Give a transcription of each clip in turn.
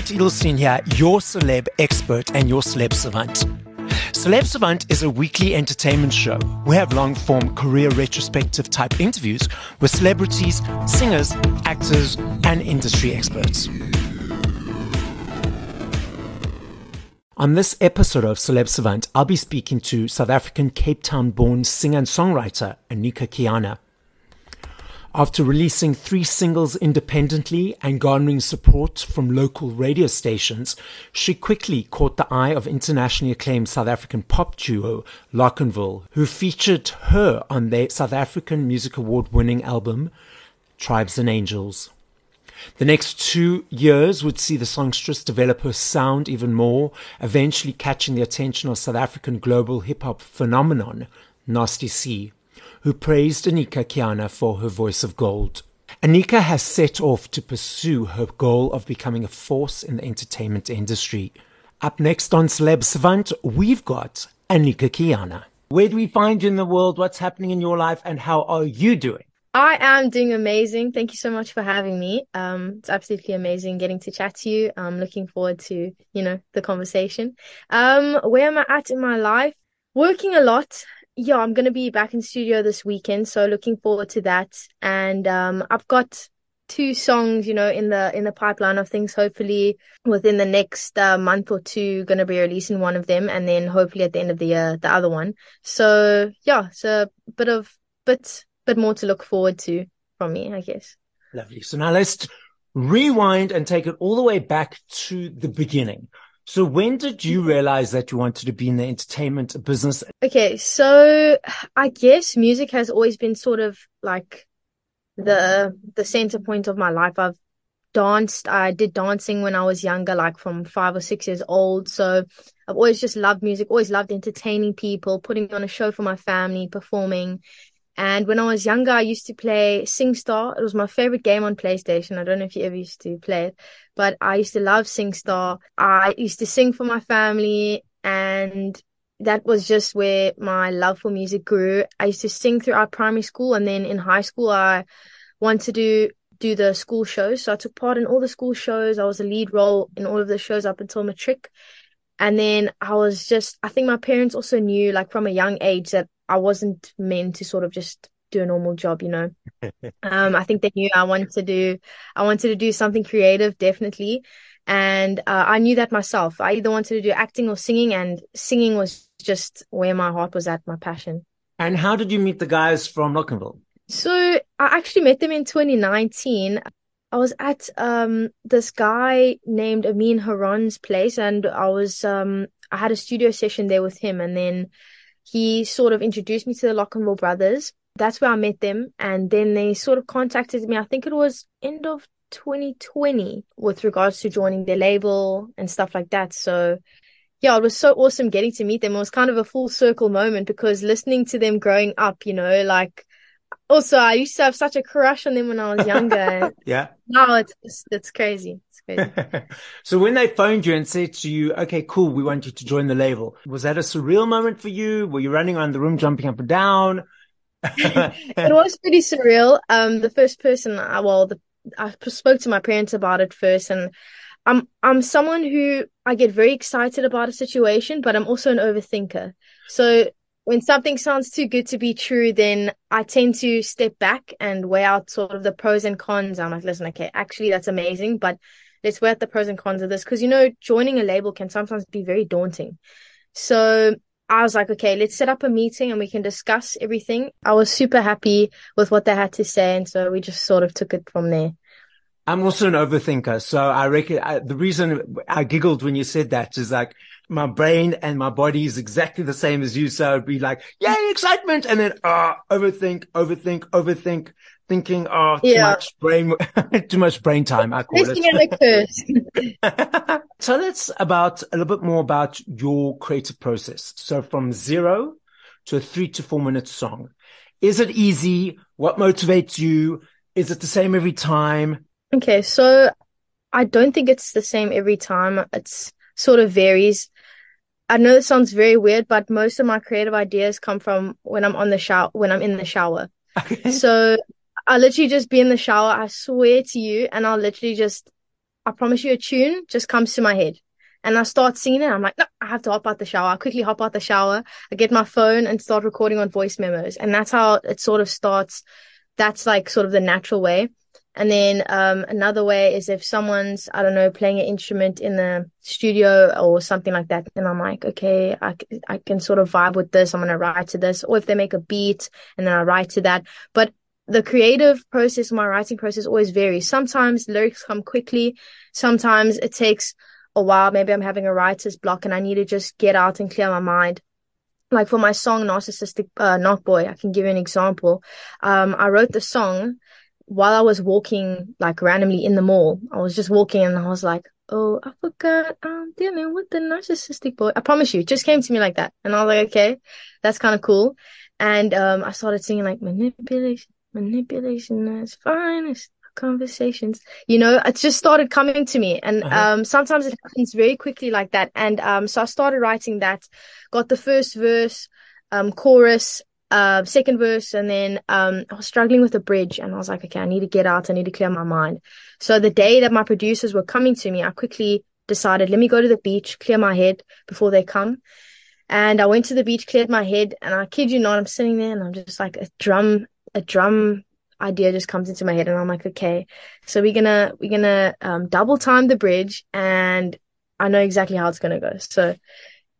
Garrett Edelstein here, your celeb expert and your celeb savant. Celeb Savant is a weekly entertainment show. We have long-form career retrospective type interviews with celebrities, singers, actors, and industry experts. On this episode of Celeb Savant, I'll be speaking to South African Cape Town-born singer and songwriter Anica Kiana. After releasing 3 singles independently and garnering support from local radio stations, she quickly caught the eye of internationally acclaimed South African pop duo Locnville, who featured her on their South African Music Award-winning album, Tribes and Angels. The next 2 years would see the songstress develop her sound even more, eventually catching the attention of South African global hip-hop phenomenon, Nasty C, who praised Anica Kiana for her voice of gold. Anica has set off to pursue her goal of becoming a force in the entertainment industry. Up next on Celeb Savant, we've got Anica Kiana. Where do we find you in the world? What's happening in your life? And how are you doing? I am doing amazing. Thank you so much for having me. It's absolutely amazing getting to chat to you. I'm looking forward to, the conversation. Where am I at in my life? Working a lot. Yeah, I'm going to be back in studio this weekend, so looking forward to that. And I've got 2 songs, in the pipeline of things. Hopefully within the next month or 2, going to be releasing one of them, and then hopefully at the end of the year, the other one. So yeah, it's a bit more to look forward to from me, I guess. Lovely. So now let's rewind and take it all the way back to the beginning. So when did you realize that you wanted to be in the entertainment business? Okay, so I guess music has always been sort of like the center point of my life. I've danced. I did dancing when I was younger, like from 5 or 6 years old. So I've always just loved music, always loved entertaining people, putting on a show for my family, performing. And when I was younger, I used to play SingStar. It was my favorite game on PlayStation. I don't know if you ever used to play it, but I used to love SingStar. I used to sing for my family, and that was just where my love for music grew. I used to sing throughout primary school, and then in high school, I wanted to do the school shows. So I took part in all the school shows. I was a lead role in all of the shows up until matric. And then I think my parents also knew, like from a young age, that I wasn't meant to sort of just do a normal job, I think they knew I wanted to do something creative, definitely. And I knew that myself. I either wanted to do acting or singing, and singing was just where my heart was at, my passion. And how did you meet the guys from Locnville? So I actually met them in 2019. I was at this guy named Amin Haran's place, and I had a studio session there with him, and then he sort of introduced me to the Locnville brothers. That's where I met them. And then they sort of contacted me, I think it was end of 2020, with regards to joining their label and stuff like that. So yeah, it was so awesome getting to meet them. It was kind of a full circle moment, because listening to them growing up, also I used to have such a crush on them when I was younger. Yeah. Now it's crazy. So when they phoned you and said to you, okay, cool, we want you to join the label, was that a surreal moment for you? Were you running around the room, jumping up and down? It was pretty surreal. The first person, I spoke to my parents about it first, and I'm someone who, I get very excited about a situation, but I'm also an overthinker. So when something sounds too good to be true, then I tend to step back and weigh out sort of the pros and cons. I'm like, listen, okay, actually that's amazing, but let's weigh out the pros and cons of this, because, joining a label can sometimes be very daunting. So I was like, okay, let's set up a meeting and we can discuss everything. I was super happy with what they had to say, and so we just sort of took it from there. I'm also an overthinker, so I reckon the reason I giggled when you said that is like my brain and my body is exactly the same as you. So I'd be like, yay, excitement, and then overthink. Thinking, too much brain time, I call it. Tell us a little bit more about your creative process. So from 0 to a 3 to 4 minute song. Is it easy? What motivates you? Is it the same every time? Okay, so I don't think it's the same every time. It sort of varies. I know it sounds very weird, but most of my creative ideas come from when I'm in the shower. Okay. So I'll literally just be in the shower, I swear to you, and I'll literally just I promise you a tune just comes to my head. And I start singing it. I'm like, no, I have to hop out the shower. I quickly hop out the shower. I get my phone and start recording on voice memos. And that's how it sort of starts. That's like sort of the natural way. And then another way is if someone's, I don't know, playing an instrument in the studio or something like that. And I'm like, okay, I can sort of vibe with this. I'm going to write to this. Or if they make a beat and then I write to that. But the creative process, my writing process always varies. Sometimes lyrics come quickly. Sometimes it takes a while. Maybe I'm having a writer's block and I need to just get out and clear my mind. Like for my song, Narcissistic Knockboy, I can give you an example. I wrote the song while I was walking, like randomly in the mall. I was just walking and I was like, oh, I forgot I'm dealing with the narcissistic boy. I promise you, it just came to me like that. And I was like, okay, that's kind of cool. And I started singing like manipulation is finest. Conversations, you know, it just started coming to me. And sometimes it happens very quickly like that. And so I started writing that, got the first verse, chorus, second verse, and then I was struggling with the bridge and I was like, okay, I need to get out, I need to clear my mind. So the day that my producers were coming to me, I quickly decided, let me go to the beach, clear my head before they come. And I went to the beach, cleared my head, and I kid you not, I'm sitting there and I'm just like, a drum idea just comes into my head. And I'm like, okay, so we're gonna double time the bridge, and I know exactly how it's gonna go. So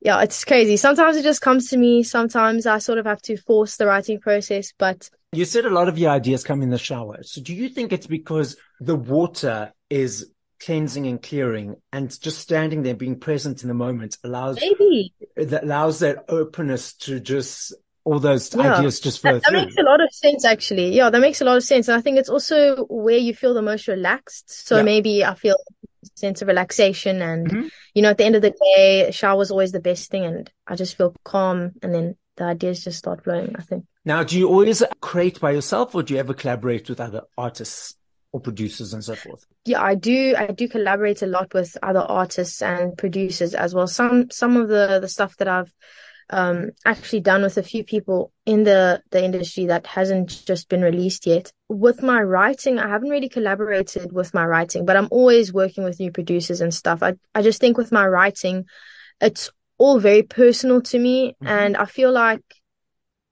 yeah, it's crazy. Sometimes it just comes to me, sometimes I sort of have to force the writing process. But you said a lot of your ideas come in the shower. So do you think it's because the water is cleansing and clearing, and just standing there being present in the moment allows that openness to just all those ideas just flow through? That makes a lot of sense, actually. Yeah, that makes a lot of sense. And I think it's also where you feel the most relaxed. So maybe I feel a sense of relaxation. And, you know, at the end of the day, shower is always the best thing. And I just feel calm. And then the ideas just start flowing, I think. Now, do you always create by yourself, or do you ever collaborate with other artists or producers and so forth? Yeah, I do collaborate a lot with other artists and producers as well. Some of the stuff that I've actually done with a few people in the industry that hasn't just been released yet. With my writing, I haven't really collaborated with my writing, but I'm always working with new producers and stuff. I just think with my writing, it's all very personal to me. And I feel like,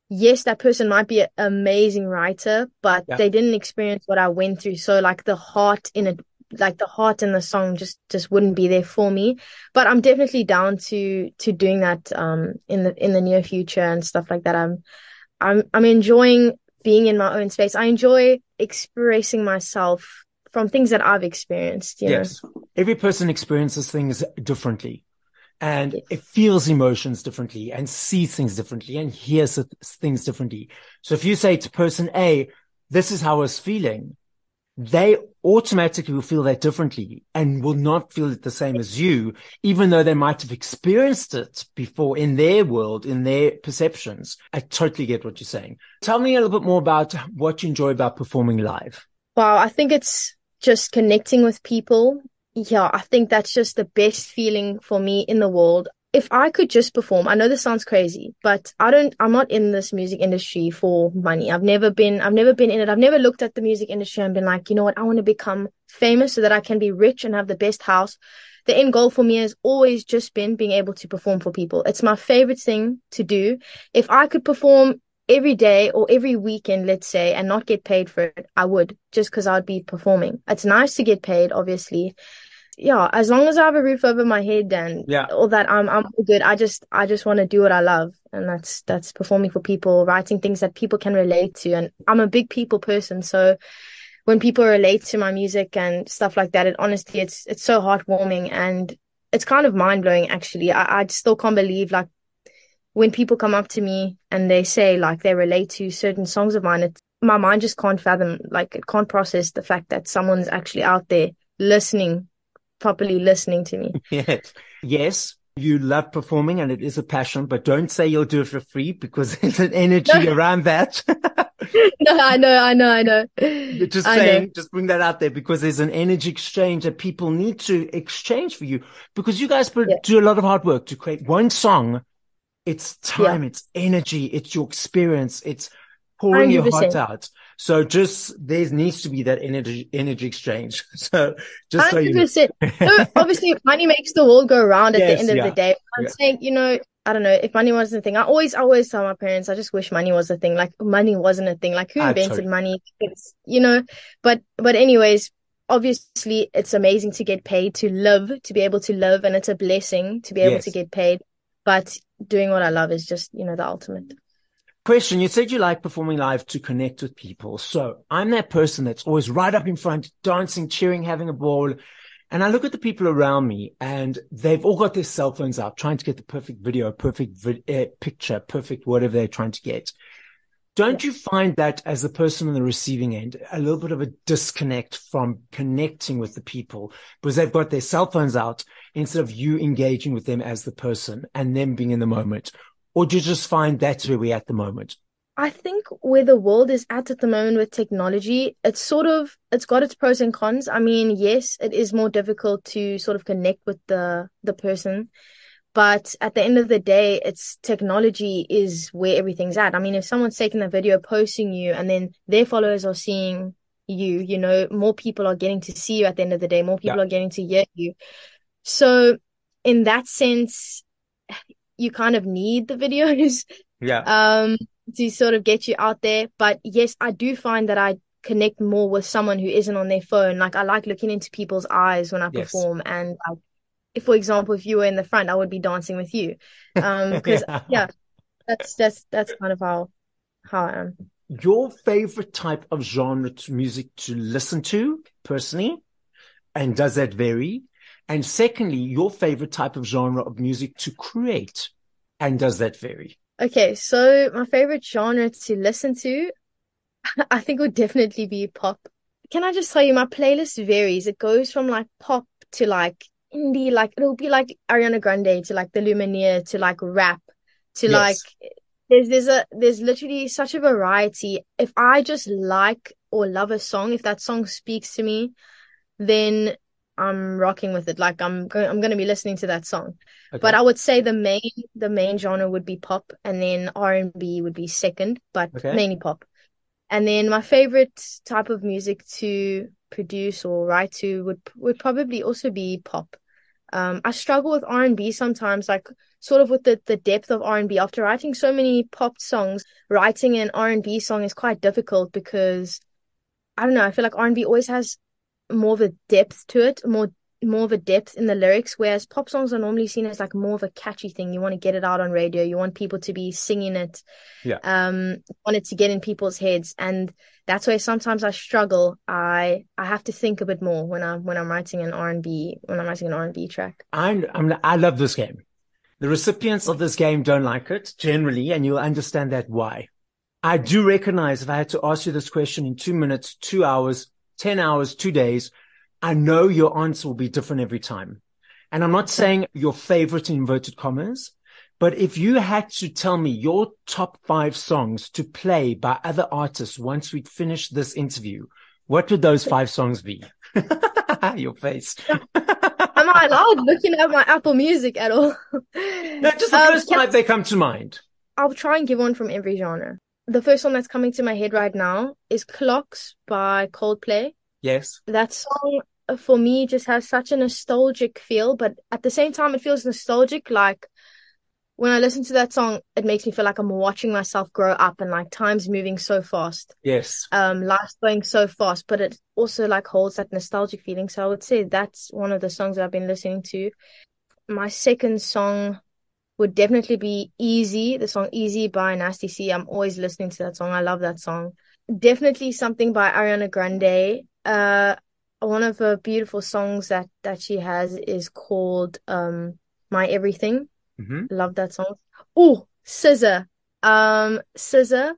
yes, that person might be an amazing writer, but they didn't experience what I went through. So like the heart in the song just wouldn't be there for me. But I'm definitely down to doing that in the near future and stuff like that. I'm enjoying being in my own space. I enjoy expressing myself from things that I've experienced, you know? Every person experiences things differently, and it feels emotions differently, and sees things differently, and hears things differently. So if you say to person A, this is how I was feeling, they automatically will feel that differently and will not feel it the same as you, even though they might have experienced it before in their world, in their perceptions. I totally get what you're saying. Tell me a little bit more about what you enjoy about performing live. Wow, I think it's just connecting with people. Yeah, I think that's just the best feeling for me in the world. If I could just perform, I know this sounds crazy, but I'm not in this music industry for money. I've never been in it. I've never looked at the music industry and been like, you know what, I want to become famous so that I can be rich and have the best house. The end goal for me has always just been being able to perform for people. It's my favorite thing to do. If I could perform every day or every weekend, let's say, and not get paid for it, I would, just because I'd be performing. It's nice to get paid, obviously. Yeah, as long as I have a roof over my head and all that, I'm good. I just want to do what I love, and that's performing for people, writing things that people can relate to. And I'm a big people person, so when people relate to my music and stuff like that, it's honestly so heartwarming, and it's kind of mind blowing, actually. I still can't believe, like, when people come up to me and they say like they relate to certain songs of mine, my mind just can't fathom, like, it can't process the fact that someone's actually out there properly listening to me. Yes, you love performing and it is a passion, but don't say you'll do it for free, because there's an energy around that. No, I know. Just bring that out there, because there's an energy exchange that people need to exchange for you, because you guys do a lot of hard work to create one song. It's time, it's energy, it's your experience, it's pouring 100%. Your heart out. So just, there needs to be that energy exchange. So just 100%. So you know. So obviously money makes the world go round at the end of the day. I'm saying, you know, I don't know, if money wasn't a thing, I always tell my parents, I just wish money was a thing. Like money wasn't a thing. Like who invented money? It's, you know, but anyways, obviously it's amazing to get paid, to live, to be able to live. And it's a blessing to be able to get paid. But doing what I love is just, you know, the ultimate. Question, you said you like performing live to connect with people. So I'm that person that's always right up in front, dancing, cheering, having a ball. And I look at the people around me and they've all got their cell phones out, trying to get the perfect video, perfect picture, perfect whatever they're trying to get. Don't you find that as the person on the receiving end, a little bit of a disconnect from connecting with the people because they've got their cell phones out instead of you engaging with them as the person and them being in the moment? Or do you just find that's where we're at the moment? I think where the world is at the moment with technology, it's sort of, it's got its pros and cons. I mean, yes, it is more difficult to sort of connect with the person. But at the end of the day, it's technology is where everything's at. I mean, if someone's taking a video, posting you, and then their followers are seeing you, you know, more people are getting to see you at the end of the day. More people are getting to hear you. So in that sense, you kind of need the videos to sort of get you out there. But yes, I do find that I connect more with someone who isn't on their phone. Like I like looking into people's eyes when I perform. And like, if, for example, if you were in the front, I would be dancing with you. Because that's kind of how I am. Your favorite type of genre music to listen to personally, and does that vary? And secondly, your favorite type of genre of music to create, and does that vary? Okay, so my favorite genre to listen to, I think would definitely be pop. Can I just tell you, my playlist varies. It goes from like pop to like indie, like it'll be like Ariana Grande to like The Lumineers to like rap to like there's literally such a variety. If I just like or love a song, if that song speaks to me, then I'm rocking with it. Like I'm going to be listening to that song. Okay. But I would say the main genre would be pop, and then R&B would be second, but mainly pop. And then my favorite type of music to produce or write to would probably also be pop. I struggle with R&B sometimes, like sort of with the depth of R&B. After writing so many pop songs, writing an R&B song is quite difficult because I don't know, I feel like R&B always has more of a depth to it, more of a depth in the lyrics, whereas pop songs are normally seen as like more of a catchy thing. You want to get it out on radio, you want people to be singing it, want it to get in people's heads. And that's why sometimes I struggle. I have to think a bit more when I'm writing an R&B track. I love this game. The recipients of this game don't like it generally, and you'll understand that why. I do recognize if I had to ask you this question in 2 minutes, 2 hours, 10 hours, 2 days, I know your answer will be different every time. And I'm not saying your favorite in inverted commas, but if you had to tell me your top 5 songs to play by other artists once we'd finished this interview, what would those 5 songs be? Your face. Am I allowed looking at my Apple Music at all? No, just the first 5 they come to mind. I'll try and give one from every genre. The first one that's coming to my head right now is Clocks by Coldplay. Yes. That song, for me, just has such a nostalgic feel. But at the same time, it feels nostalgic. Like, when I listen to that song, it makes me feel like I'm watching myself grow up and, like, time's moving so fast. Yes. Life's going so fast. But it also, like, holds that nostalgic feeling. So I would say that's one of the songs that I've been listening to. My second song would definitely be Easy, the song Easy by Nasty C. I'm always listening to that song. I love that song. Definitely something by Ariana Grande. One of her beautiful songs that she has is called My Everything. Mm-hmm. Love that song. Oh, SZA. SZA.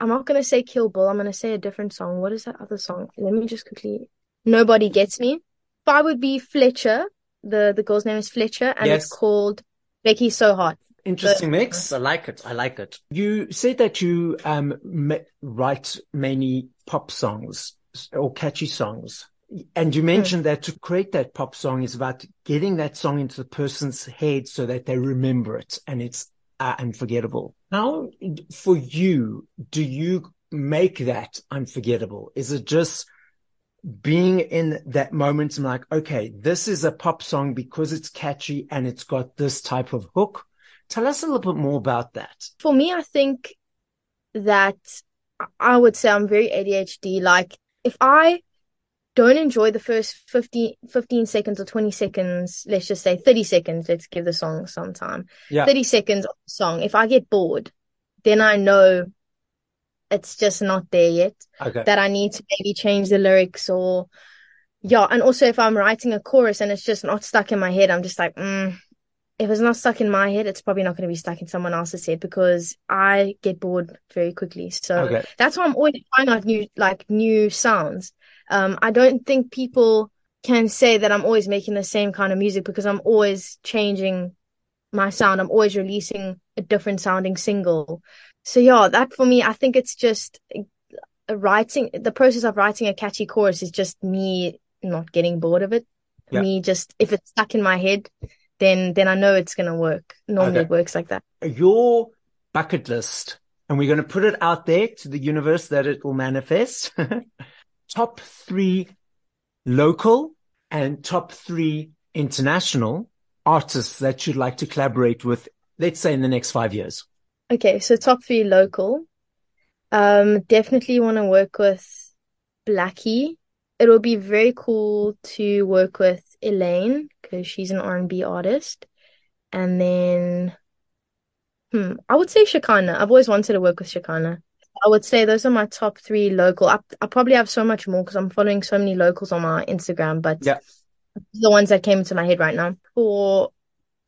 I'm not going to say Kill Bill. I'm going to say a different song. What is that other song? Let me just quickly. Nobody Gets Me. I would be Fletcher. The girl's name is Fletcher, and it's called Becky's So Hot. Interesting mix. I like it. You said that you write many pop songs or catchy songs. And you mentioned that to create that pop song is about getting that song into the person's head so that they remember it and it's unforgettable. How, for you, do you make that unforgettable? Is it just being in that moment and like, okay, this is a pop song because it's catchy and it's got this type of hook? Tell us a little bit more about that. For me, I think that I would say I'm very ADHD. Like, if I don't enjoy the first 15 seconds or 20 seconds, let's just say 30 seconds, let's give the song some time. Yeah. 30 seconds of the song. If I get bored, then I know it's just not there yet. Okay. That I need to maybe change the lyrics or, yeah. And also if I'm writing a chorus and it's just not stuck in my head, I'm just like, if it's not stuck in my head, it's probably not going to be stuck in someone else's head because I get bored very quickly. So that's why I'm always trying out new sounds. I don't think people can say that I'm always making the same kind of music because I'm always changing my sound. I'm always releasing a different sounding single. So yeah, that for me, I think it's just the process of writing a catchy chorus is just me not getting bored of it. Yeah. Me just, if it's stuck in my head, then I know it's going to work. Normally it works like that. Your bucket list, and we're going to put it out there to the universe that it will manifest. Top 3 local and top 3 international artists that you'd like to collaborate with, let's say in the next 5 years. Okay, so top 3 local. Definitely want to work with Blackie. It will be very cool to work with Elaine because she's an R&B artist. And then, I would say Shekinah. I've always wanted to work with Shekinah. I would say those are my top 3 local. I probably have so much more because I'm following so many locals on my Instagram, but the ones that came into my head right now. For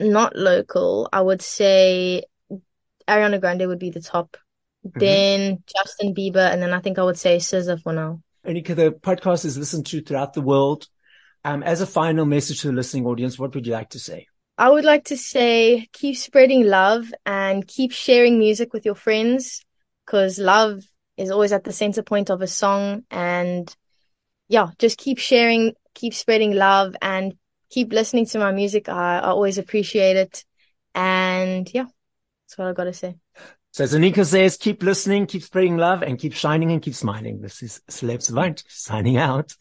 not local, I would say Ariana Grande would be the top, then Justin Bieber, and then I think I would say SZA for now. Anica, the podcast is listened to throughout the world. As a final message to the listening audience, what would you like to say? I would like to say keep spreading love and keep sharing music with your friends, because love is always at the center point of a song. And yeah, just keep sharing, keep spreading love, and keep listening to my music. I always appreciate it. And yeah, that's what I've got to say. So as Anica says, keep listening, keep spreading love, and keep shining and keep smiling. This is Celeb Savant signing out.